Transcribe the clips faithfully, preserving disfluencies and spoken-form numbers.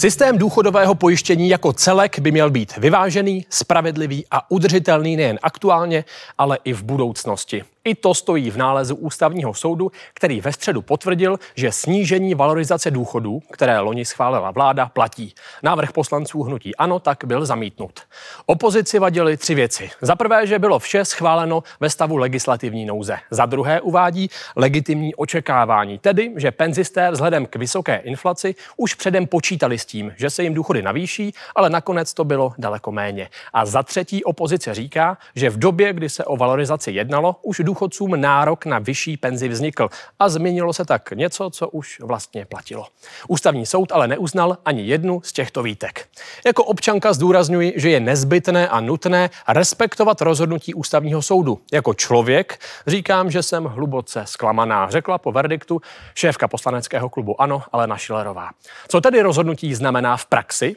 Systém důchodového pojištění jako celek by měl být vyvážený, spravedlivý a udržitelný nejen aktuálně, ale i v budoucnosti. I to stojí v nálezu Ústavního soudu, který ve středu potvrdil, že snížení valorizace důchodů, které loni schválila vláda, platí. Návrh poslanců hnutí ANO tak byl zamítnut. Opozici vadily tři věci. Za prvé, že bylo vše schváleno ve stavu legislativní nouze. Za druhé uvádí legitimní očekávání, tedy, že penzisté vzhledem k vysoké inflaci už předem počítali s tím, že se jim důchody navýší, ale nakonec to bylo daleko méně. A za třetí opozice říká, že v době, kdy se o valorizaci jednalo, už důchodcům nárok na vyšší penzi vznikl a změnilo se tak něco, co už vlastně platilo. Ústavní soud ale neuznal ani jednu z těchto výtek. Jako občanka zdůrazňuji, že je nezbytné a nutné respektovat rozhodnutí Ústavního soudu. Jako člověk říkám, že jsem hluboce zklamaná, řekla po verdiktu šéfka poslaneckého klubu ANO Alena Schillerová. Co tedy rozhodnutí znamená v praxi?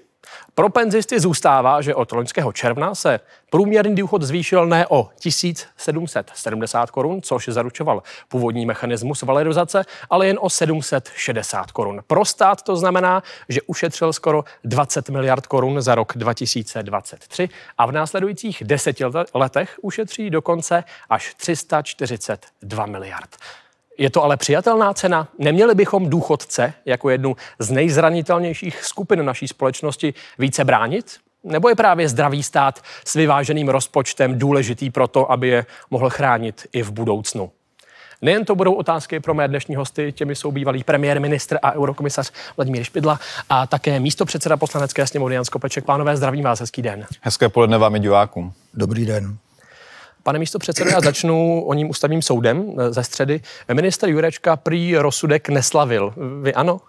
Pro penzisty zůstává, že od loňského června se průměrný důchod zvýšil ne o tisíc sedm set sedmdesát korun, což zaručoval původní mechanismus valorizace, ale jen o sedm set šedesát korun. Pro stát to znamená, že ušetřil skoro dvacet miliard korun za rok dva tisíce dvacet tři a v následujících deseti letech ušetří dokonce až tři sta čtyřicet dva miliard. Je to ale přijatelná cena? Neměli bychom důchodce jako jednu z nejzranitelnějších skupin naší společnosti více bránit? Nebo je právě zdravý stát s vyváženým rozpočtem důležitý proto, aby je mohl chránit i v budoucnu? Nejen to budou otázky pro mé dnešní hosty, těmi jsou bývalý premiér, ministr a eurokomisař Vladimír Špidla a také místopředseda poslanecké sněmovny Jan Skopeček. Pánové, zdravím vás, hezký den. Hezké poledne vám i divákům. Dobrý den. Pane místopředsedo, já začnu o ním Ústavním soudem ze středy. Minister Jurečka prý rozsudek neslavil. Vy ano?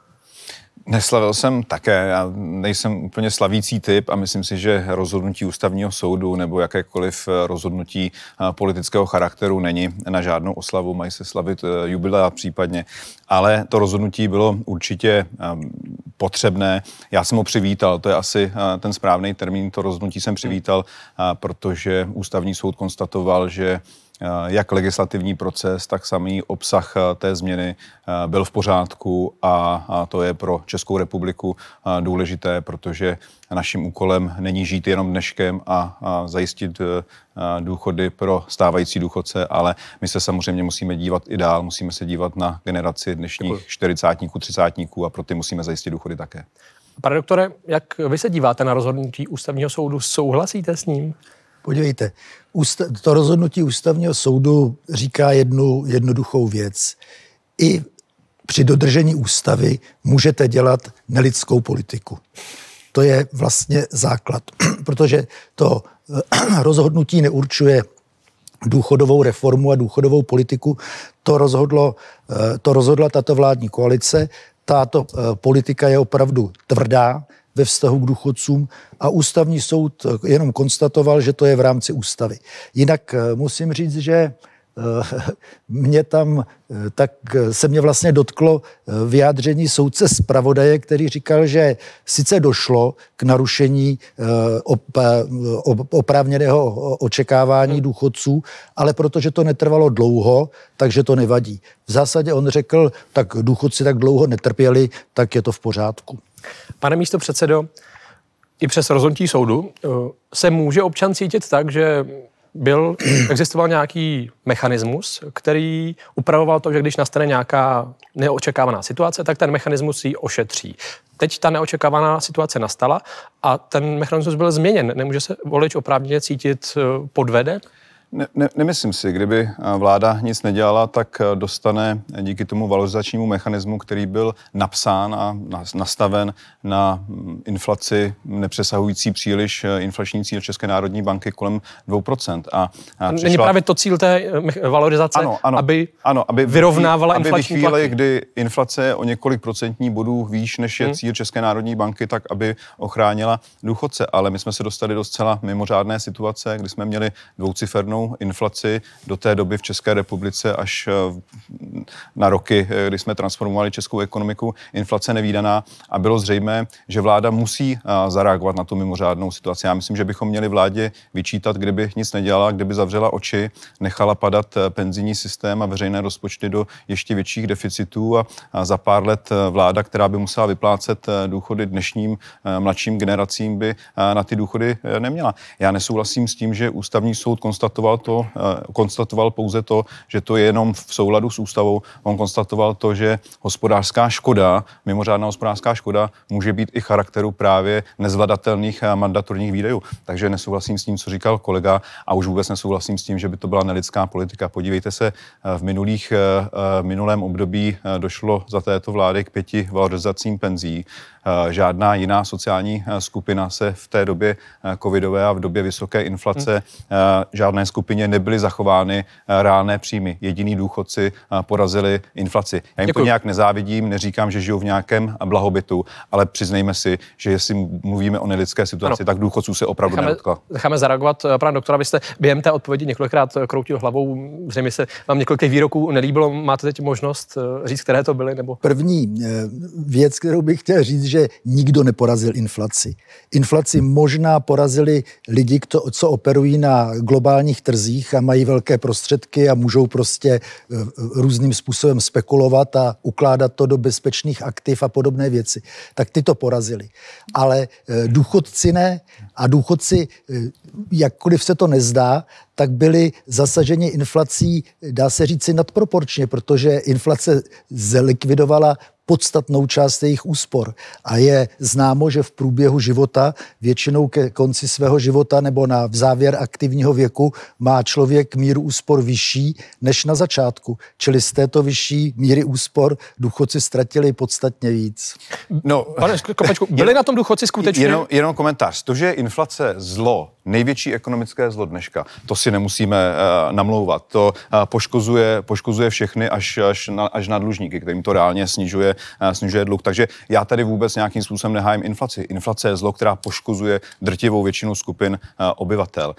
Neslavil jsem také. Já nejsem úplně slavící typ a myslím si, že rozhodnutí Ústavního soudu nebo jakékoliv rozhodnutí politického charakteru není na žádnou oslavu. Mají se slavit jubilea případně. Ale to rozhodnutí bylo určitě potřebné. Já jsem ho přivítal, to je asi ten správný termín, to rozhodnutí jsem přivítal, protože Ústavní soud konstatoval, že jak legislativní proces, tak samý obsah té změny byl v pořádku a to je pro Českou republiku důležité, protože naším úkolem není žít jenom dneškem a zajistit důchody pro stávající důchodce, ale my se samozřejmě musíme dívat i dál, musíme se dívat na generaci dnešních čtyřicátníků, třicátníků a pro ty musíme zajistit důchody také. Pane doktore, jak vy se díváte na rozhodnutí Ústavního soudu? Souhlasíte s ním? Podívejte, to rozhodnutí Ústavního soudu říká jednu jednoduchou věc. I při dodržení ústavy můžete dělat nelidskou politiku. To je vlastně základ, protože to rozhodnutí neurčuje důchodovou reformu a důchodovou politiku. To rozhodlo, to rozhodla tato vládní koalice. Tato politika je opravdu tvrdá ve vztahu k důchodcům a Ústavní soud jenom konstatoval, že to je v rámci ústavy. Jinak musím říct, že mě tam, tak se mě vlastně dotklo vyjádření soudce zpravodaje, který říkal, že sice došlo k narušení oprávněného očekávání důchodců, ale protože to netrvalo dlouho, takže to nevadí. V zásadě on řekl, tak důchodci tak dlouho netrpěli, tak je to v pořádku. Pane místopředsedo, i přes rozhodnutí soudu se může občan cítit tak, že byl, existoval nějaký mechanismus, který upravoval to, že když nastane nějaká neočekávaná situace, tak ten mechanismus ji ošetří. Teď ta neočekávaná situace nastala a ten mechanismus byl změněn. Nemůže se volič oprávněně cítit podveden? Ne, ne, nemyslím si, kdyby vláda nic nedělala, tak dostane díky tomu valorizačnímu mechanismu, který byl napsán a nastaven na inflaci nepřesahující příliš inflační cíl České národní banky kolem dvě procenta. A přišla... Není právě to cíl té valorizace, ano, ano, aby, ano, aby vyrovnávala aby inflační tlaky? Aby ve chvíli, kdy inflace je o několik procentní bodů výš, než je hmm. cíl České národní banky, tak aby ochránila důchodce. Ale my jsme se dostali do zcela mimořádné situace, kdy jsme měli dvoucifernou průměrnou inflaci do té doby v České republice až na roky, kdy jsme transformovali českou ekonomiku, inflace nevídaná a bylo zřejmé, že vláda musí zareagovat na tu mimořádnou situaci. Já myslím, že bychom měli vládě vyčítat, kdyby nic nedělala, kdyby zavřela oči, nechala padat penzijní systém a veřejné rozpočty do ještě větších deficitů a za pár let vláda, která by musela vyplácet důchody dnešním mladším generacím, by na ty důchody neměla. Já nesouhlasím s tím, že Ústavní soud konstatoval to, konstatoval pouze to, že to je jenom v souladu s ústavou. On konstatoval to, že hospodářská škoda, mimořádná hospodářská škoda může být i charakteru právě nezvladatelných mandatorních výdajů. Takže nesouhlasím s tím, co říkal kolega, a už vůbec nesouhlasím s tím, že by to byla nelidská politika. Podívejte se, v minulých v minulém období došlo za této vlády k pěti valorizacím penzí. Žádná jiná sociální skupina se v té době covidové a v době vysoké inflace žádné skupině nebyly zachovány reálné příjmy. Jediní důchodci porazili inflaci. Já jim Děkuju. To nějak nezávidím, neříkám, že žijou v nějakém blahobytu, ale přiznejme si, že jestli mluvíme o nelidské situaci, ano. tak důchodců se opravdu nedotkla. Necháme zareagovat, pane doktora, vy jste během té odpovědi několikrát kroutil hlavou, zřejmě se vám několik výroků nelíbilo, máte teď možnost říct, které to byly? Nebo... První věc, kterou bych chtěl říct, že nikdo neporazil inflaci. Inflaci možná porazili lidi, kto, co operují na globálních trzích a mají velké prostředky a můžou prostě různým způsobem spekulovat a ukládat to do bezpečných aktiv a podobné věci. Tak ty to porazili. Ale důchodci ne a důchodci, jakkoliv se to nezdá, tak byli zasaženi inflací, dá se říci, nadproporčně, protože inflace zlikvidovala podstatnou část jejich úspor. A je známo, že v průběhu života, většinou ke konci svého života nebo na závěr aktivního věku, má člověk míru úspor vyšší než na začátku. Čili z této vyšší míry úspor důchodci ztratili podstatně víc. No, pane Skopečku, byli jen, na tom důchodci skutečně? Jenom, jenom komentář. To, že je inflace zlo, největší ekonomické zlo dneška, to si nemusíme uh, namlouvat. To uh, poškozuje, poškozuje všechny až, až, na, až na dlužníky, kterým to reálně snižuje snižuje dluh. Takže já tady vůbec nějakým způsobem nehájím inflaci. Inflace je zlo, která poškozuje drtivou většinu skupin obyvatel.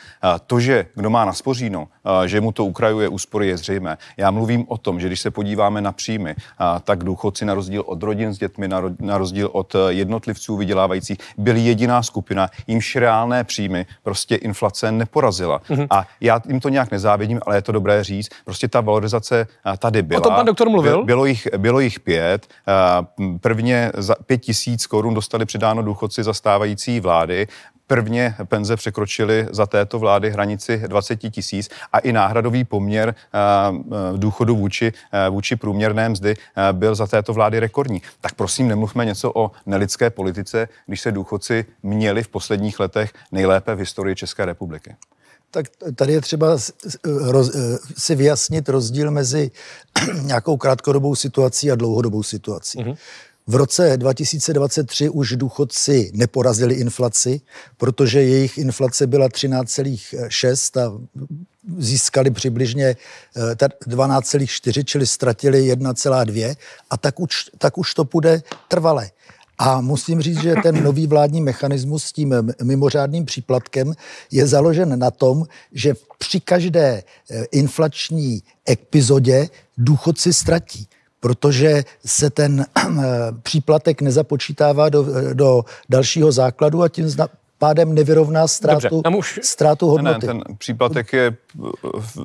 To, že kdo má naspoříno, že mu to ukrajuje úspory, je zřejmé. Já mluvím o tom, že když se podíváme na příjmy, tak důchodci na rozdíl od rodin s dětmi, na rozdíl od jednotlivců vydělávajících, byli jediná skupina, jimž reálné příjmy prostě inflace neporazila. Mm-hmm. A já jim to nějak nezávidím, ale je to dobré říct. Prostě ta valorizace tady byla. O tom pan doktor mluvil? Bylo jich, bylo jich pět. Prvně za pět tisíc korun dostali přidáno důchodci za stávající vlády. Prvně penze překročily za této vlády hranici dvacet tisíc a i náhradový poměr důchodu vůči, vůči průměrné mzdy byl za této vlády rekordní. Tak prosím, nemluvme něco o nelidské politice, když se důchodci měli v posledních letech nejlépe v historii České republiky. Tak tady je třeba si vyjasnit rozdíl mezi nějakou krátkodobou situací a dlouhodobou situací. Mm-hmm. V roce dva tisíce dvacet tři už důchodci neporazili inflaci, protože jejich inflace byla třináct celá šest a získali přibližně dvanáct celá čtyři, čili ztratili jedna celá dvě a tak už, tak už to půjde trvale. A musím říct, že ten nový vládní mechanismus s tím mimořádným příplatkem je založen na tom, že při každé inflační epizodě důchodci ztratí, protože se ten příplatek nezapočítává do, do dalšího základu a tím zna- pádem nevyrovná ztrátu, už... ztrátu hodnoty. Ne, ne, ten příplatek je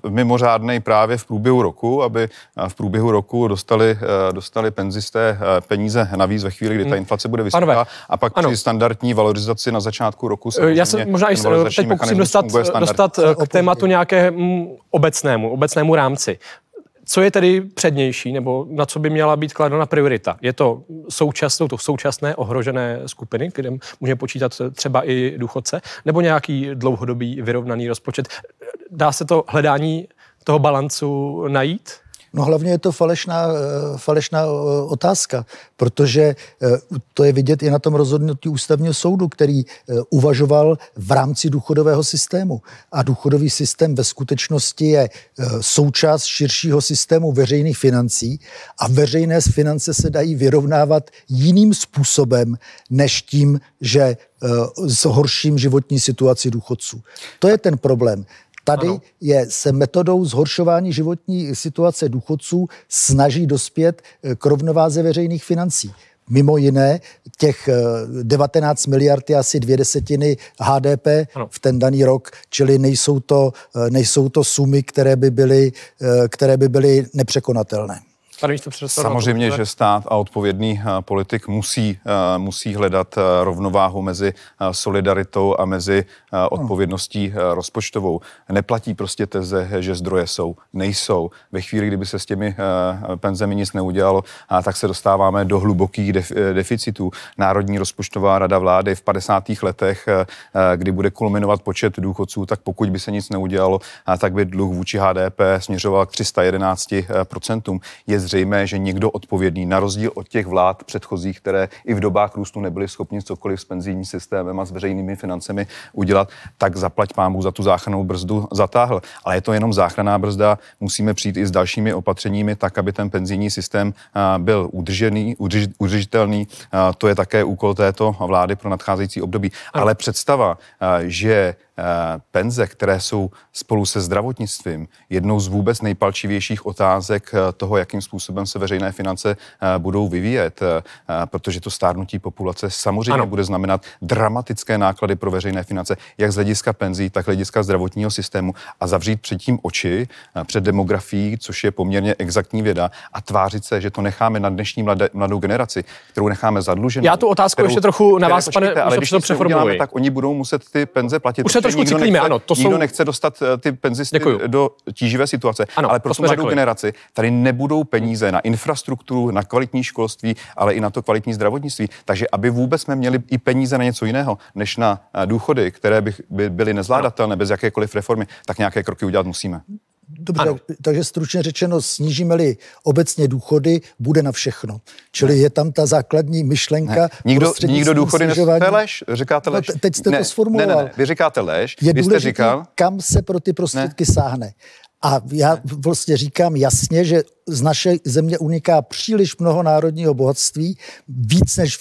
mimořádnej právě v průběhu roku, aby v průběhu roku dostali, dostali penzisté peníze navíc ve chvíli, kdy ta inflace bude vysoká. Panové. A pak ano. Při standardní valorizaci na začátku roku se Já se možná teď pokusím dostat, dostat k tématu nějakému obecnému, obecnému rámci. Co je tedy přednější, nebo na co by měla být kladena priorita? Je to současnou, to současné ohrožené skupiny, kde může počítat třeba i důchodce, nebo nějaký dlouhodobý vyrovnaný rozpočet? Dá se to hledání toho balancu najít? No hlavně je to falešná, falešná otázka, protože to je vidět i na tom rozhodnutí Ústavního soudu, který uvažoval v rámci důchodového systému. A důchodový systém ve skutečnosti je součást širšího systému veřejných financí a veřejné finance se dají vyrovnávat jiným způsobem než tím, že zhorším životní situaci důchodců. To je ten problém. Tady ano. je se metodou zhoršování životní situace důchodců snaží dospět k rovnováze veřejných financí. Mimo jiné, těch devatenáct miliard je asi dvě desetiny há dé pé ano. v ten daný rok, čili nejsou to, nejsou to sumy, které by byly, které by byly nepřekonatelné. Samozřejmě, že stát a odpovědný politik musí, musí hledat rovnováhu mezi solidaritou a mezi odpovědností rozpočtovou. Neplatí prostě teze, že zdroje jsou, nejsou. Ve chvíli, kdyby se s těmi penzemi nic neudělalo, tak se dostáváme do hlubokých deficitů. Národní rozpočtová rada vlády v padesátých letech, kdy bude kulminovat počet důchodců, tak pokud by se nic neudělalo, tak by dluh vůči há dé pé směřoval k tři sta jedenáct procent. Je zřejmé, že někdo odpovědný, na rozdíl od těch vlád předchozích, které i v dobách růstu nebyly schopni cokoliv s penzijním systémem a s veřejnými financemi udělat, tak zaplať pánbůh za tu záchrannou brzdu zatáhl. Ale je to jenom záchranná brzda, musíme přijít i s dalšími opatřeními, tak, aby ten penzijní systém byl udržený, udrž, udržitelný. To je také úkol této vlády pro nadcházející období. Ale představa, že penze, které jsou spolu se zdravotnictvím jednou z vůbec nejpalčivějších otázek toho, jakým způsobem se veřejné finance budou vyvíjet, protože to stárnutí populace samozřejmě ano. bude znamenat dramatické náklady pro veřejné finance, jak z hlediska penzí, tak z hlediska zdravotního systému, a zavřít předtím oči před demografií, což je poměrně exaktní věda, a tvářit se, že to necháme na dnešní mladé, mladou generaci, kterou necháme zadluženou. Já tu otázku kterou, ještě trochu na vás, pane, ale když to přeformuluji, tak oni budou muset ty penze platit. Nikdo nechce, ano, to nikdo jsou... nechce dostat ty penzisty Děkuju. do tíživé situace, ano, ale pro tu mladou řekli. generaci tady nebudou peníze na infrastrukturu, na kvalitní školství, ale i na to kvalitní zdravotnictví. Takže aby vůbec jsme měli i peníze na něco jiného, než na důchody, které by, by byly nezvládatelné bez jakékoliv reformy, tak nějaké kroky udělat musíme. Dobře, ano. takže stručně řečeno, snížíme-li obecně důchody, bude na všechno. Čili ne. je tam ta základní myšlenka. Nikdo, nikdo důchody nesnižování. Lež, říkáte lež. No, teď jste ne, to sformuloval. Ne, ne, ne, vy říkáte lež, je vy jste říkal. Kam se pro ty prostředky ne. sáhne. A já vlastně říkám jasně, že z naší země uniká příliš mnoho národního bohatství, víc než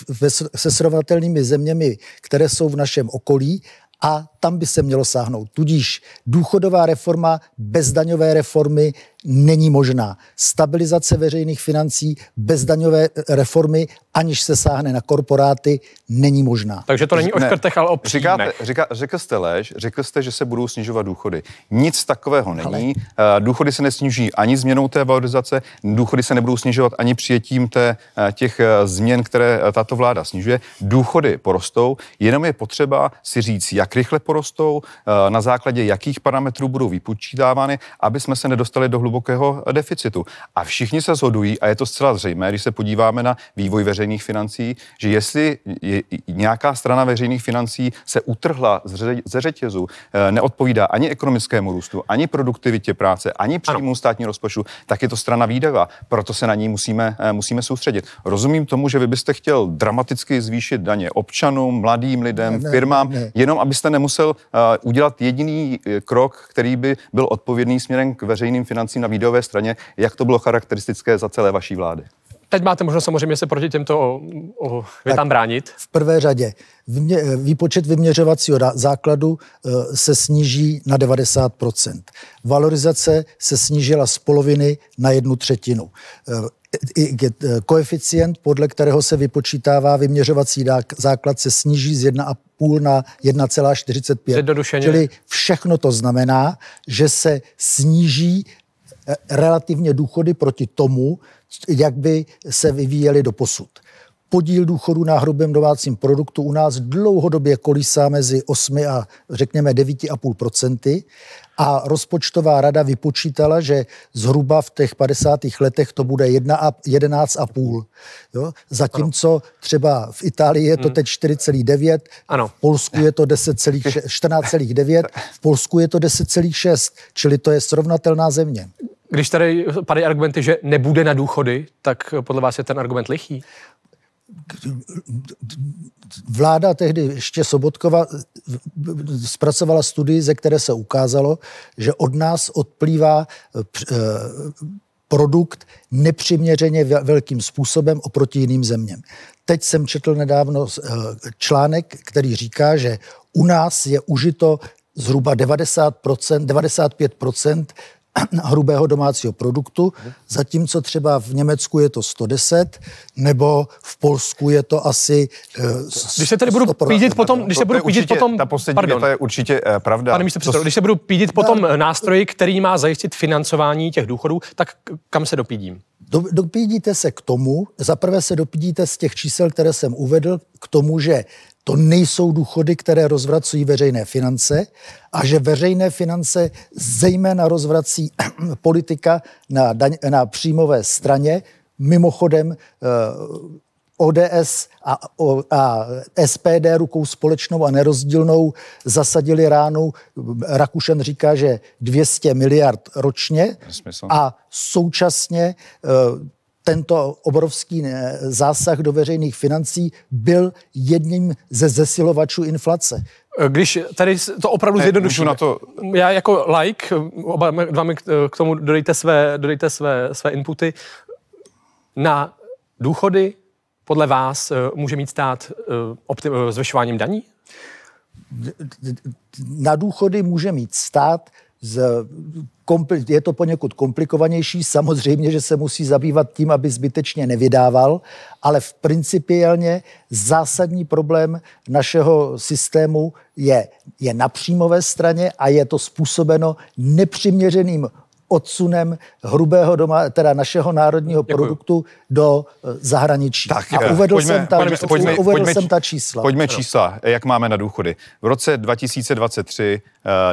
se srovnatelnými zeměmi, které jsou v našem okolí, a tam by se mělo sáhnout. Tudíž důchodová reforma bez daňové reformy není možná. Stabilizace veřejných financí bez daňové reformy, aniž se sáhne na korporáty, není možná. Takže to není o škrtech, ale o příjmech. Řekl jste lež, řekl jste, že se budou snižovat důchody. Nic takového není. Ale... Důchody se nesniží ani změnou té valorizace, důchody se nebudou snižovat ani přijetím té, těch změn, které tato vláda snižuje. Důchody porostou, jenom je potřeba si říct, jak rychle porostou, na základě jakých parametrů budou vypočítávány, aby jsme se nedostali do hlubokého deficitu. A všichni se shodují, a je to zcela zřejmé, když se podíváme na vývoj veřejných financí, že jestli je nějaká strana veřejných financí se utrhla ze řetězu, neodpovídá ani ekonomickému růstu, ani produktivitě práce, ani příjmu státního rozpočtu, tak je to strana výdajová. Proto se na ní musíme, musíme soustředit. Rozumím tomu, že vy byste chtěl dramaticky zvýšit daně občanům, mladým lidem, ne, firmám, ne. jenom abyste nemusel uh, udělat jediný krok, který by byl odpovědný směrem k veřejným financím na výdajové straně, jak to bylo charakteristické za celé vaší vlády. Teď máte možnost samozřejmě se proti těmto větám bránit. V prvé řadě vmě, výpočet vyměřovacího základu e, se sníží na devadesát procent. Valorizace se snížila z poloviny na jednu třetinu. E, koeficient, podle kterého se vypočítává vyměřovací základ, se sníží z jedna celá pět na jedna celá čtyřicet pět. Čili všechno to znamená, že se sníží relativně důchody proti tomu, jak by se vyvíjely doposud. Podíl důchodu na hrubém domácím produktu u nás dlouhodobě kolísá mezi osmi a řekněme devět celá pět procenta a rozpočtová rada vypočítala, že zhruba v těch padesátých letech to bude jedenáct celá pět. Jo? Zatímco ano. třeba v Itálii je to teď čtyři celá devět, v Polsku je to čtrnáct celá devět, v Polsku je to deset celá šest, čili to je srovnatelná země. Když tady padají argumenty, že nebude na důchody, tak podle vás je ten argument lichý? Vláda tehdy ještě Sobotkova zpracovala studii, ze které se ukázalo, že od nás odplývá produkt nepřiměřeně velkým způsobem oproti jiným zeměm. Teď jsem četl nedávno článek, který říká, že u nás je užito zhruba devadesát procent, devadesát pět procent hrubého domácího produktu, zatímco třeba v Německu je to sto deset, nebo v Polsku je to asi sto procent. Když se tady budu pídit potom... Když se budu pídit potom ta poslední věta je určitě pravda. Pane místopředsedo, když se budu pídit potom nástroji, který má zajistit financování těch důchodů, tak kam se dopídím? Do, dopídíte se k tomu, zaprvé se dopídíte z těch čísel, které jsem uvedl, k tomu, že to nejsou důchody, které rozvracují veřejné finance a že veřejné finance zejména rozvrací politika na, daň, na příjmové straně. Mimochodem O D S a, a S P D rukou společnou a nerozdílnou zasadili ránu. Rakušan říká, že dvě stě miliard ročně a současně tento obrovský zásah do veřejných financí byl jedním ze zesilovačů inflace. Když tady to opravdu zjednodušíme. Já jako laik, oba dva mi k tomu dodejte své, dodejte své, své inputy. Na důchody podle vás může mít stát optim- zvyšováním daní? Na důchody může mít stát z je to poněkud komplikovanější, samozřejmě, že se musí zabývat tím, aby zbytečně nevydával, ale v principiálně zásadní problém našeho systému je, je na příjmové straně a je to způsobeno nepřiměřeným odsunem hrubého doma, teda našeho národního Děkuju. produktu do zahraničí. Tak, a uvedl pojďme, jsem, ta, pojďme, pojďme, uvedl pojďme, jsem ta čísla. Pojďme čísla, jak máme na důchody. V roce dva tisíce dvacet tři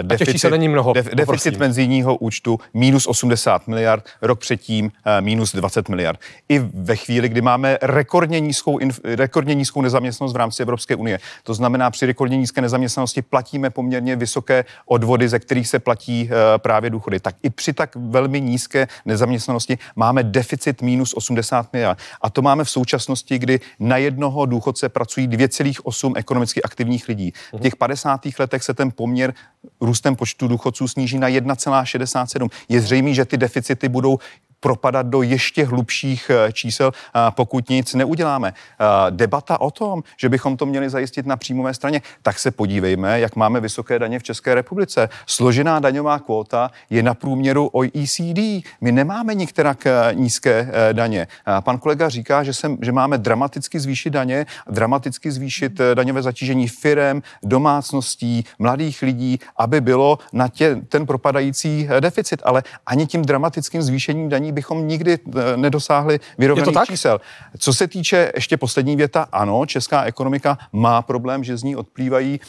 uh, deficit, mnoho, def, deficit penzijního účtu minus osmdesát miliard, rok předtím uh, minus dvacet miliard. I ve chvíli, kdy máme rekordně nízkou, inf, rekordně nízkou nezaměstnanost v rámci Evropské unie. To znamená, při rekordně nízké nezaměstnanosti platíme poměrně vysoké odvody, ze kterých se platí uh, právě důchody. Tak i při tak velmi nízké nezaměstnanosti máme deficit minus osmdesát miliard. A to máme v současnosti, kdy na jednoho důchodce pracují dvě celá osm ekonomicky aktivních lidí. V těch padesátých letech se ten poměr růstem počtu důchodců sníží na jedna celá šedesát sedm. Je zřejmé, že ty deficity budou propadat do ještě hlubších čísel, pokud nic neuděláme. Debata o tom, že bychom to měli zajistit na příjmové straně, tak se podívejme, jak máme vysoké daně v České republice. Složená daňová kvóta je na průměru O E C D. My nemáme nikterak nízké daně. Pan kolega říká, že, sem, že máme dramaticky zvýšit daně, dramaticky zvýšit daňové zatížení firem, domácností, mladých lidí, aby bylo na tě, ten propadající deficit. Ale ani tím dramatickým zvýšením daní bychom nikdy nedosáhli vyrovnaných čísel. Co se týče ještě poslední věta, ano, česká ekonomika má problém, že z ní odplývají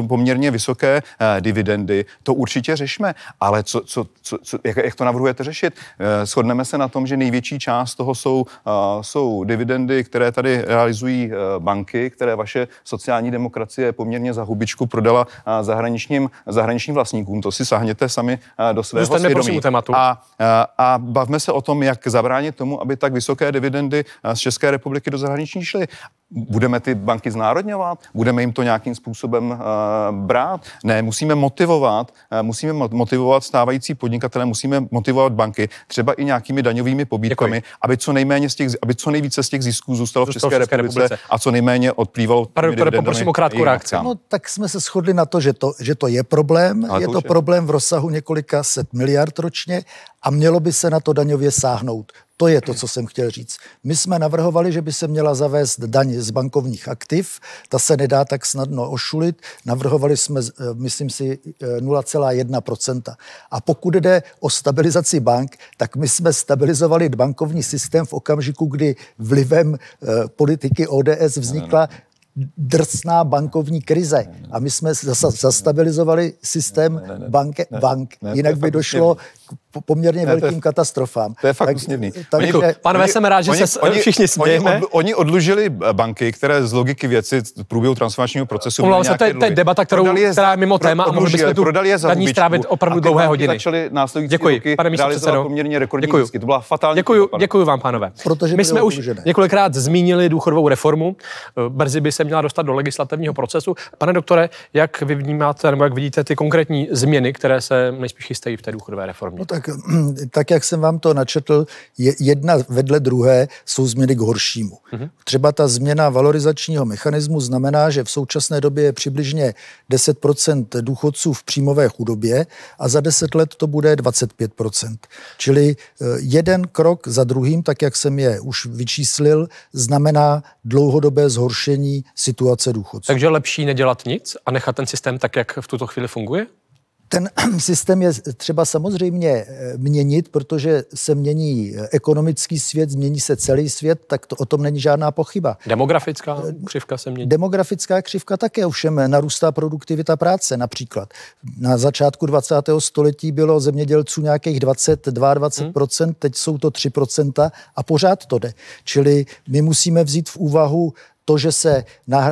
uh, poměrně vysoké uh, dividendy. To určitě řešme, ale co, co, co, jak, jak to navrhujete řešit? Uh, shodneme se na tom, že největší část toho jsou, uh, jsou dividendy, které tady realizují uh, banky, které vaše sociální demokracie poměrně za hubičku prodala uh, zahraničním, zahraničním vlastníkům. To si sáhněte sami uh, do svého Zůstaňme svědomí. A, uh, a bavme se o tom, jak zabránit tomu, aby tak vysoké dividendy z České republiky do zahraničí šly. Budeme ty banky znárodňovat? Budeme jim to nějakým způsobem uh, brát? Ne, musíme motivovat, uh, musíme motivovat stávající podnikatele, musíme motivovat banky, třeba i nějakými daňovými pobídkami, Děkuji. aby co nejméně z těch, aby co nejvíce z těch zisků zůstalo, zůstalo v České, České republice, republice a co nejméně odplývalo těmi dividendami. Poprosím o krátkou reakci. No, tak jsme se shodli na to, že to, že to je problém, ale je to, to problém v rozsahu několika set miliard ročně a mělo by se na to daňově sáhnout. To je to, co jsem chtěl říct. My jsme navrhovali, že by se měla zavést daň z bankovních aktiv. Ta se nedá tak snadno ošulit. Navrhovali jsme, myslím si, nula celá jedna procenta. A pokud jde o stabilizaci bank, tak my jsme stabilizovali bankovní systém v okamžiku, kdy vlivem politiky O D S vznikla drsná bankovní krize. A my jsme zastabilizovali systém banke, bank. Jinak by došlo k poměrně velkým katastrofám. To je fakt úsměvný. Pánové, jsem rád, že se všichni smějeme. Oni odlužili banky, které z logiky věci v průběhu transformačního procesu měly nějaké dluhy. To je debata, která je mimo téma a mohli bychom tu daní strávit opravdu dlouhé hodiny. Začaly následující roky realizovat poměrně rekordní zisky. To byla fatální. Děkuji vám, pánové. My jsme už několikrát zmínili důchodovou reformu. Brzy by se měla dostat do legislativního procesu. Pane doktore, jak vy vnímáte, nebo jak vidíte ty konkrétní změny, které se nejspíš chystají v té důchodové reformě? No tak, tak, jak jsem vám to načetl, je jedna vedle druhé jsou změny k horšímu. Mm-hmm. Třeba ta změna valorizačního mechanismu znamená, že v současné době je přibližně deset procent důchodců v příjmové chudobě a za deset let to bude dvacet pět procent. Čili jeden krok za druhým, tak jak jsem je už vyčíslil, znamená dlouhodobé zhoršení situace důchodců. Takže lepší nedělat nic a nechat ten systém tak, jak v tuto chvíli funguje? Ten systém je třeba samozřejmě měnit, protože se mění ekonomický svět, změní se celý svět, tak to, o tom není žádná pochyba. Demografická křivka se mění. Demografická křivka také, ovšem narůstá produktivita práce například. Na začátku dvacátého století bylo zemědělců nějakých dvacet, dvacet dva procent, hmm. teď jsou to tři procenta a pořád to jde. Čili my musíme vzít v úvahu to, že se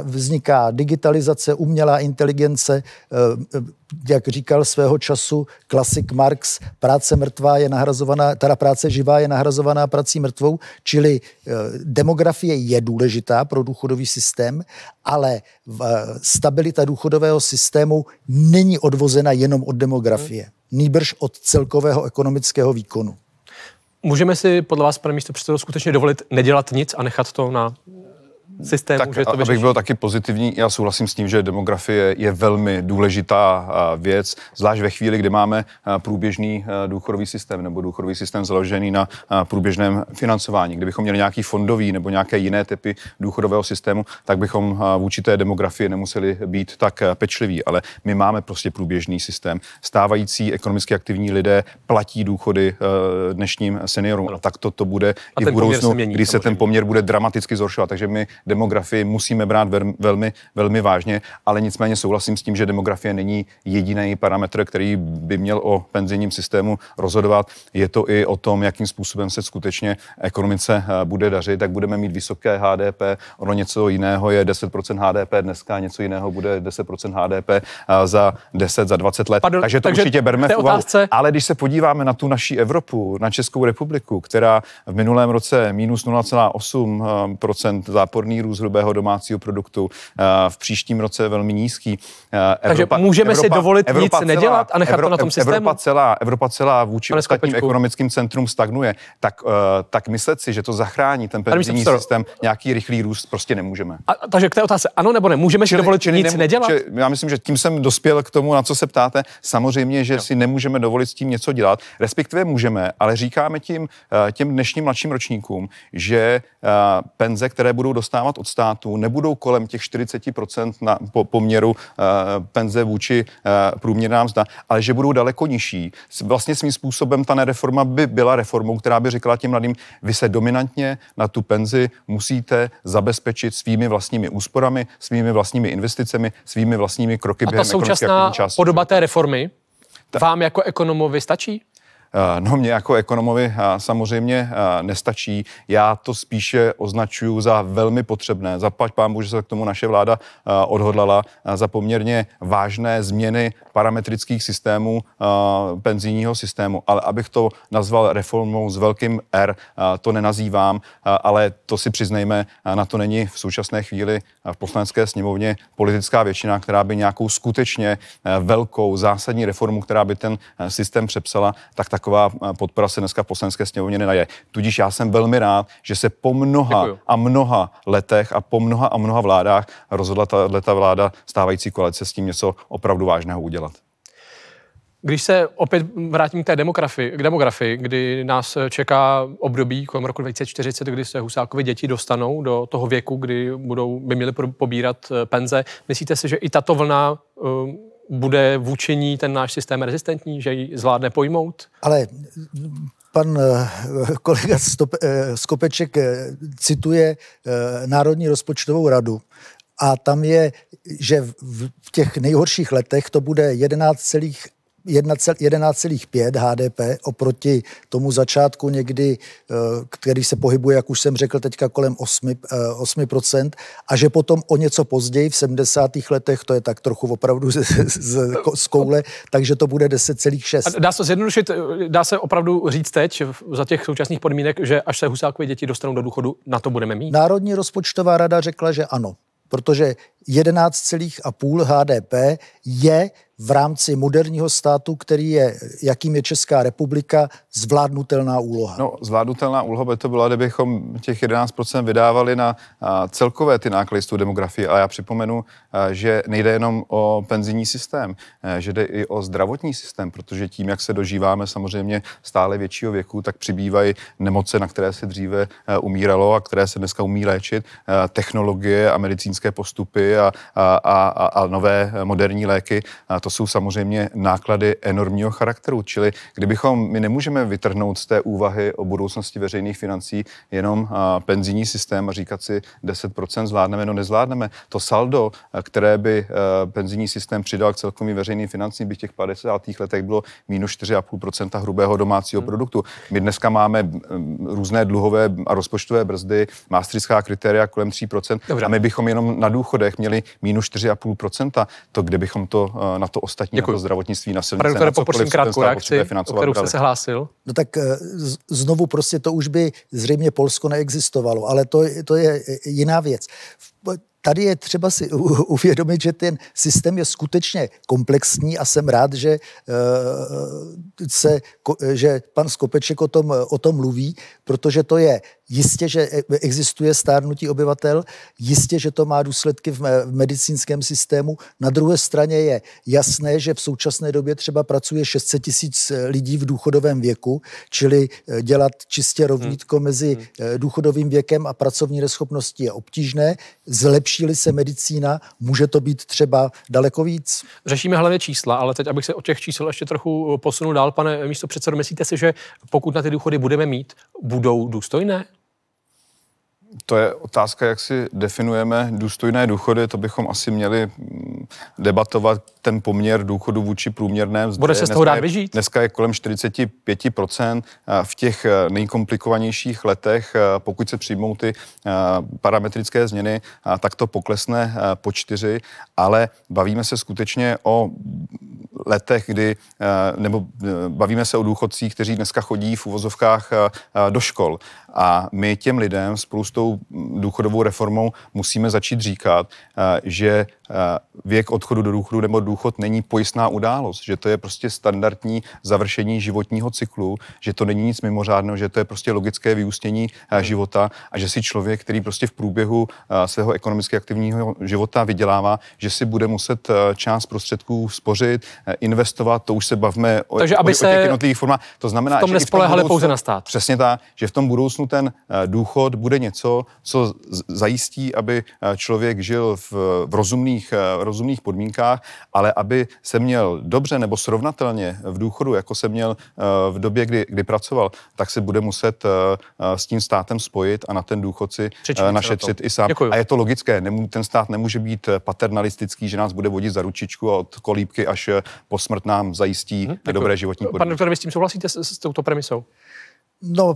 vzniká digitalizace, umělá inteligence, jak říkal svého času klasik Marx, práce mrtvá je nahrazovaná, teda práce živá je nahrazovaná prací mrtvou, čili demografie je důležitá pro důchodový systém, ale stabilita důchodového systému není odvozena jenom od demografie, nýbrž od celkového ekonomického výkonu. Můžeme si podle vás, pane místopředsedo, skutečně dovolit nedělat nic a nechat to na... systému, tak, to abych byl taky pozitivní, já souhlasím s tím, že demografie je velmi důležitá věc, zvlášť ve chvíli, kdy máme průběžný důchodový systém nebo důchodový systém založený na průběžném financování. Kdybychom měli nějaký fondový nebo nějaké jiné typy důchodového systému, tak bychom vůči té demografii nemuseli být tak pečliví, ale my máme prostě průběžný systém. Stávající ekonomicky aktivní lidé platí důchody dnešním seniorům a tak to, to bude a i v budoucnu, když se ten poměr bude dramaticky zhoršovat, takže my demografii musíme brát velmi, velmi vážně, ale nicméně souhlasím s tím, že demografie není jediný parametr, který by měl o penzijním systému rozhodovat. Je to i o tom, jakým způsobem se skutečně ekonomice bude dařit, tak budeme mít vysoké há dé pé, ono něco jiného je deset procent há dé pé dneska, něco jiného bude deset procent há dé pé za deset, za dvacet let. Pardon, takže to takže určitě berme v úvahu. Ale když se podíváme na tu naší Evropu, na Českou republiku, která v minulém roce minus nula celá osm procenta záporný růst hrubého domácího produktu, v příštím roce velmi nízký. Evropa, takže můžeme Evropa, si dovolit Evropa nic celá, nedělat a nechat Evropa, to na tom systému? Evropa celá, Evropa celá vůči Pane ostatním Skopečku. Ekonomickým centrum stagnuje. Tak, uh, tak myslet si, že to zachrání ten penzijní systém, nějaký rychlý růst prostě nemůžeme. A, takže k té otázce ano nebo ne? Můžeme čili, si dovolit nic nemů- nedělat? Čili, já myslím, že tím jsem dospěl k tomu, na co se ptáte. Samozřejmě, že no. si nemůžeme dovolit s tím něco dělat. Respektive můžeme, ale říkáme tím těm dnešním mladším ročníkům, že uh, penze, které budou dostat od státu, nebudou kolem těch čtyřicet procent na po, poměru uh, penze vůči uh, průměrná mzda, ale že budou daleko nižší. Vlastně svým způsobem ta nereforma by byla reformou, která by řekla těm mladým, vy se dominantně na tu penzi musíte zabezpečit svými vlastními úsporami, svými vlastními investicemi, svými vlastními kroky během ekonomické části. A ta současná podoba té reformy tak vám jako ekonomovi stačí? No, mě jako ekonomovi samozřejmě nestačí. Já to spíše označuju za velmi potřebné. Zaplať pánbůh, že se k tomu naše vláda odhodlala za poměrně vážné změny parametrických systémů penzijního systému. Ale abych to nazval reformou s velkým R, to nenazývám, ale to si přiznejme, na to není v současné chvíli v Poslanecké sněmovně politická většina, která by nějakou skutečně velkou zásadní reformu, která by ten systém přepsala, tak tak taková podpora se dneska v Poslanecké sněmovně nenaje. Tudíž já jsem velmi rád, že se po mnoha Děkuju. a mnoha letech a po mnoha a mnoha vládách rozhodla ta vláda stávající koalice s tím něco opravdu vážného udělat. Když se opět vrátím k té demografii, k demografii, kdy nás čeká období kolem roku dvacet čtyřicet, kdy se Husákovy děti dostanou do toho věku, kdy budou, by měly pobírat penze, myslíte si, že i tato vlna Um, bude vůči ní ten náš systém rezistentní, že ji zvládne pojmout? Ale pan kolega Skopeček cituje Národní rozpočtovou radu a tam je, že v těch nejhorších letech to bude jedenáct celá pět há dé pé oproti tomu začátku někdy, který se pohybuje, jak už jsem řekl, teďka kolem osm procent, a že potom o něco později, v sedmdesátých letech, to je tak trochu opravdu z, z, z koule, takže to bude deset celá šest. Dá se zjednodušit, dá se opravdu říct teď, za těch současných podmínek, že až se Husákovy děti dostanou do důchodu, na to budeme mít? Národní rozpočtová rada řekla, že ano, protože jedenáct celá pět há dé pé je v rámci moderního státu, který je, jakým je Česká republika, zvládnutelná úloha? No, zvládnutelná úloha by to byla, kdybychom těch jedenáct procent vydávali na a, celkové ty náklady z demografie. A já připomenu, a, že nejde jenom o penzijní systém, a, že jde i o zdravotní systém, protože tím, jak se dožíváme samozřejmě stále většího věku, tak přibývají nemoce, na které se dříve a, umíralo a které se dneska umí léčit, a, technologie a medicínské postupy a, a, a, a nové moderní léky. A, to jsou samozřejmě náklady enormního charakteru, čili kdybychom, my nemůžeme vytrhnout z té úvahy o budoucnosti veřejných financí jenom a, penzijní systém a říkat si deset procent zvládneme, no nezvládneme. To saldo, které by a, penzijní systém přidal k celkovým veřejným financím, by v těch padesátých letech bylo minus čtyři celá pět procenta hrubého domácího hmm. produktu. My dneska máme m, různé dluhové a rozpočtové brzdy, maastrichtská kritéria kolem tři procenta. Dobrá. A my bychom jenom na důchodech měli minus čtyři celá pět procenta. To, kdybychom to a, na to ostatní, na to zdravotnictví, na silnice, Pardon, na cokoliv, krátkou reakci, o kterou jste se hlásil. No tak znovu prostě to už by zřejmě Polsko neexistovalo, ale to, to je jiná věc. Tady je třeba si uvědomit, že ten systém je skutečně komplexní a jsem rád, že, se, že pan Skopeček o tom, o tom mluví, protože to je jistě, že existuje stárnutí obyvatel, jistě, že to má důsledky v medicínském systému. Na druhé straně je jasné, že v současné době třeba pracuje šest set tisíc lidí v důchodovém věku, čili dělat čistě rovnítko mezi důchodovým věkem a pracovní neschopností je obtížné. Zlepší-li se medicína, může to být třeba daleko víc. Řešíme hlavně čísla, ale teď, abych se od těch čísel ještě trochu posunul dál, pane místopředsedo, myslíte si, že pokud na ty důchody budeme mít, budou důstojné? To je otázka, jak si definujeme důstojné důchody, to bychom asi měli debatovat ten poměr důchodu vůči průměrné mzdě. Bude se z toho dát vyžít? Dneska je kolem čtyřicet pět procent. V těch nejkomplikovanějších letech, pokud se přijmou ty parametrické změny, tak to poklesne po čtyři, ale bavíme se skutečně o letech, kdy, nebo bavíme se o důchodcích, kteří dneska chodí v uvozovkách do škol. A my těm lidem spolu s tou důchodovou reformou musíme začít říkat, že věk odchodu do důchodu nebo důchod není pojistná událost, že to je prostě standardní završení životního cyklu, že to není nic mimořádného, že to je prostě logické vyústění života a že si člověk, který prostě v průběhu svého ekonomicky aktivního života vydělává, že si bude muset část prostředků spořit, investovat, to už se bavíme o, Takže, o, aby o těch jednotlivých formách. To znamená, v tom že nespoléhali pouze na stát. Přesně tak, že v tom budoucnu ten důchod bude něco, co zajistí, aby člověk žil v, v rozumných, rozumných podmínkách, ale aby se měl dobře nebo srovnatelně v důchodu, jako se měl v době, kdy, kdy pracoval, tak se bude muset s tím státem spojit a na ten důchod si našetřit i sám. Děkuju. A je to logické, ten stát nemůže být paternalistický, že nás bude vodit za ručičku a od kolíbky až po smrt nám zajistí hmm, dobré životní podmínky. Pane doktore, vy s tím souhlasíte s, s touto premisou? No,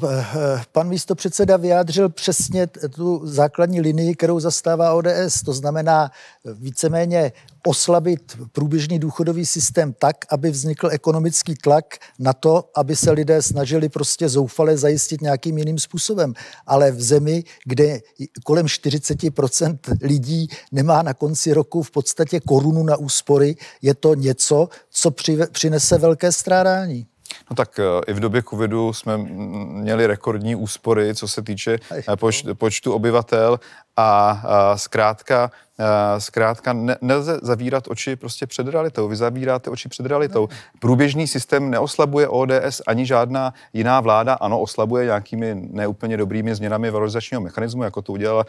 pan místopředseda vyjádřil přesně tu základní linii, kterou zastává O D S. To znamená víceméně oslabit průběžný důchodový systém tak, aby vznikl ekonomický tlak na to, aby se lidé snažili prostě zoufale zajistit nějakým jiným způsobem. Ale v zemi, kde kolem čtyřicet procent lidí nemá na konci roku v podstatě korunu na úspory, je to něco, co přinese velké strádání. No tak i v době covidu jsme měli rekordní úspory, co se týče poč, počtu obyvatel a, a zkrátka Zkrátka ne, nelze zavírat oči prostě před realitou. Vy zavíráte oči před realitou. Průběžný systém neoslabuje O D S ani žádná jiná vláda. Ano, oslabuje nějakými neúplně dobrými změnami valorizačního mechanismu, jako to udělala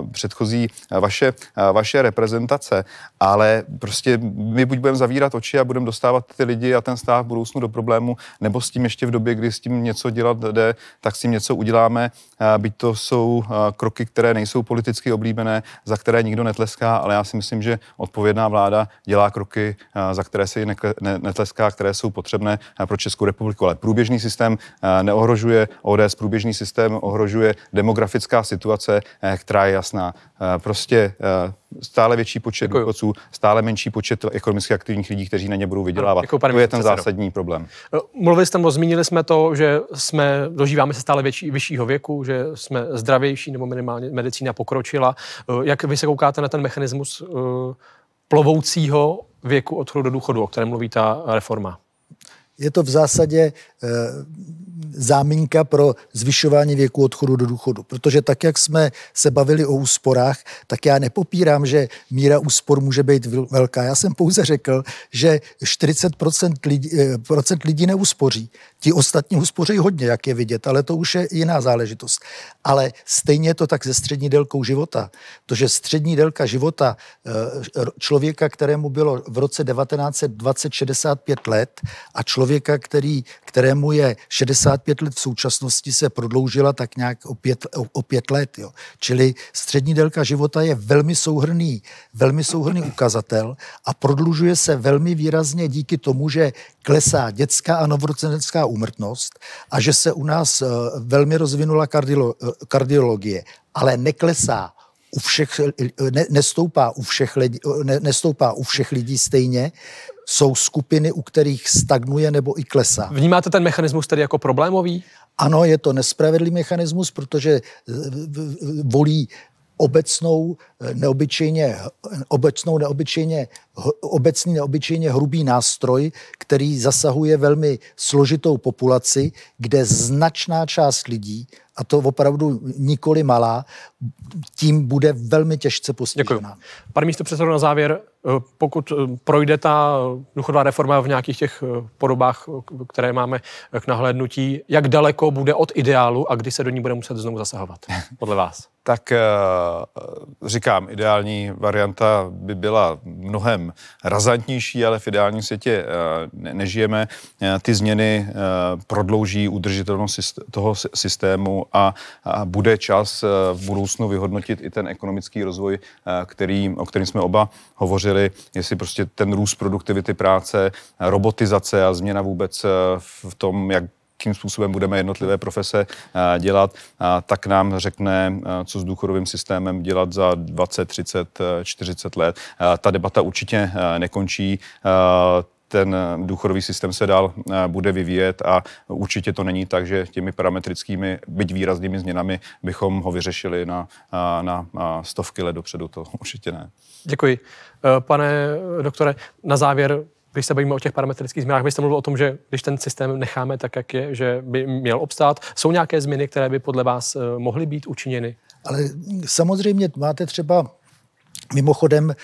uh, předchozí vaše, uh, vaše reprezentace. Ale prostě my buď budeme zavírat oči a budeme dostávat ty lidi a ten stát v budoucnu do problému, nebo s tím ještě v době, kdy s tím něco dělat jde, tak s tím něco uděláme. Uh, byť to jsou uh, kroky, které nejsou politicky oblíbené, za které nikdo net tleská, ale já si myslím, že odpovědná vláda dělá kroky, za které se netleská, které jsou potřebné pro Českou republiku. Ale průběžný systém neohrožuje O D S, průběžný systém ohrožuje demografická situace, která je jasná. Prostě stále větší počet důchodců, stále menší počet ekonomicky aktivních lidí, kteří na ně budou vydělávat. Děkuju, to je ten zásadní problém. Mluvili jste, nebo zmínili jsme to, že jsme, dožíváme se stále větší, vyššího věku, že jsme zdravější, nebo minimálně medicína pokročila. Jak vy se koukáte na ten mechanismus plovoucího věku odchodu do důchodu, o kterém mluví ta reforma? Je to v zásadě e, záminka pro zvyšování věku odchodu do důchodu. Protože tak, jak jsme se bavili o úsporách, tak já nepopírám, že míra úspor může být velká. Já jsem pouze řekl, že čtyřicet procent lidí, procent lidí neuspoří. Ti ostatní uspoří hodně, jak je vidět, ale to už je jiná záležitost. Ale stejně je to tak se střední délkou života. To, že střední délka života e, člověka, kterému bylo v roce devatenáct set dvacet šedesát pět let a člověk Člověka, který, kterému je šedesát pět let v současnosti, se prodloužila tak nějak o pět, o, o pět let. Jo. Čili střední délka života je velmi souhrnný, velmi souhrnný ukazatel a prodlužuje se velmi výrazně díky tomu, že klesá dětská a novorozenecká úmrtnost a že se u nás uh, velmi rozvinula kardiolo, uh, kardiologie, ale neklesá. U všech, ne, nestoupá, u všech lidi, ne, nestoupá u všech lidí stejně, jsou skupiny, u kterých stagnuje nebo i klesá. Vnímáte ten mechanismus tedy jako problémový? Ano, je to nespravedlivý mechanismus, protože volí obecnou neobyčejně, obecnou neobyčejně, obecný neobyčejně hrubý nástroj, který zasahuje velmi složitou populaci, kde značná část lidí, a to opravdu nikoli malá, tím bude velmi těžce postižená. Děkuji. Pane místopředsedo, na závěr, pokud projde ta důchodová reforma v nějakých těch podobách, které máme k nahlédnutí, jak daleko bude od ideálu a kdy se do ní bude muset znovu zasahovat, podle vás? Tak říkám, ideální varianta by byla mnohem razantnější, ale v ideálním světě nežijeme. Ty změny prodlouží udržitelnost toho systému a bude čas v budoucnu vyhodnotit i ten ekonomický rozvoj, který, o kterém jsme oba hovořili, jestli prostě ten růst produktivity práce, robotizace a změna vůbec v tom, jak jakým způsobem budeme jednotlivé profese dělat, tak nám řekne, co s důchodovým systémem dělat za dvacet, třicet, čtyřicet let. Ta debata určitě nekončí. Ten důchodový systém se dál bude vyvíjet a určitě to není tak, že těmi parametrickými, byť výraznými změnami bychom ho vyřešili na, na stovky let dopředu. To určitě ne. Děkuji. Pane doktore, na závěr, když se bavíme o těch parametrických změnách, vy jste mluvil o tom, že když ten systém necháme tak, jak je, že by měl obstát. Jsou nějaké změny, které by podle vás mohly být učiněny? Ale samozřejmě máte třeba... Mimochodem,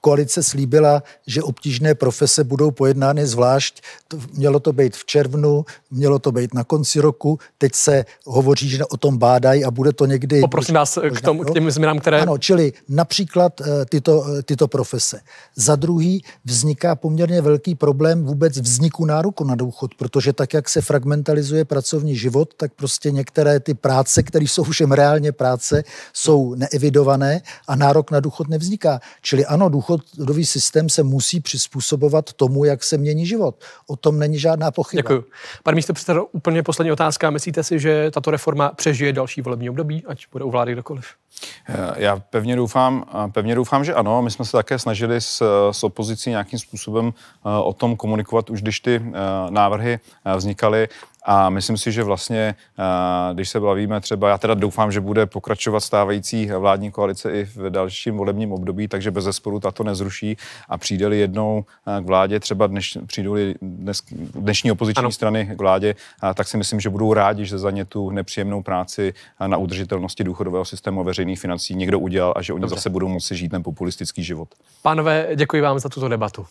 koalice slíbila, že obtížné profese budou pojednány zvlášť. Mělo to být v červnu, mělo to být na konci roku. Teď se hovoří, že o tom bádají a bude to někdy... Poprosím vás k, tomu, k těm změnám, které... Ano, čili například tyto, tyto profese. Za druhý vzniká poměrně velký problém vůbec vzniku nároku na důchod, protože tak, jak se fragmentalizuje pracovní život, tak prostě některé ty práce, které jsou už jen reálně práce, jsou neevidované a nárok na důchod nevzniká. Čili ano, důchodový systém se musí přizpůsobovat tomu, jak se mění život. O tom není žádná pochyba. Děkuji. Pane místopředsedo, úplně poslední otázka. Myslíte si, že tato reforma přežije další volební období, ať bude u vlády kdokoliv? Já pevně doufám, pevně doufám, že ano. My jsme se také snažili s, s opozicí nějakým způsobem o tom komunikovat, už když ty návrhy vznikaly. A myslím si, že vlastně, když se bavíme třeba, já teda doufám, že bude pokračovat stávající vládní koalice i v dalším volebním období, takže bez zesporu tato nezruší a přijde-li jednou k vládě, třeba dneš, přijdou-li dnes, dnešní opoziční ano. strany k vládě, tak si myslím, že budou rádi, že za ně tu nepříjemnou práci na udržitelnosti důchodového systému a veřejných financí někdo udělal a že oni Dobře. Zase budou moci žít ten populistický život. Pánové, děkuji vám za tuto debatu.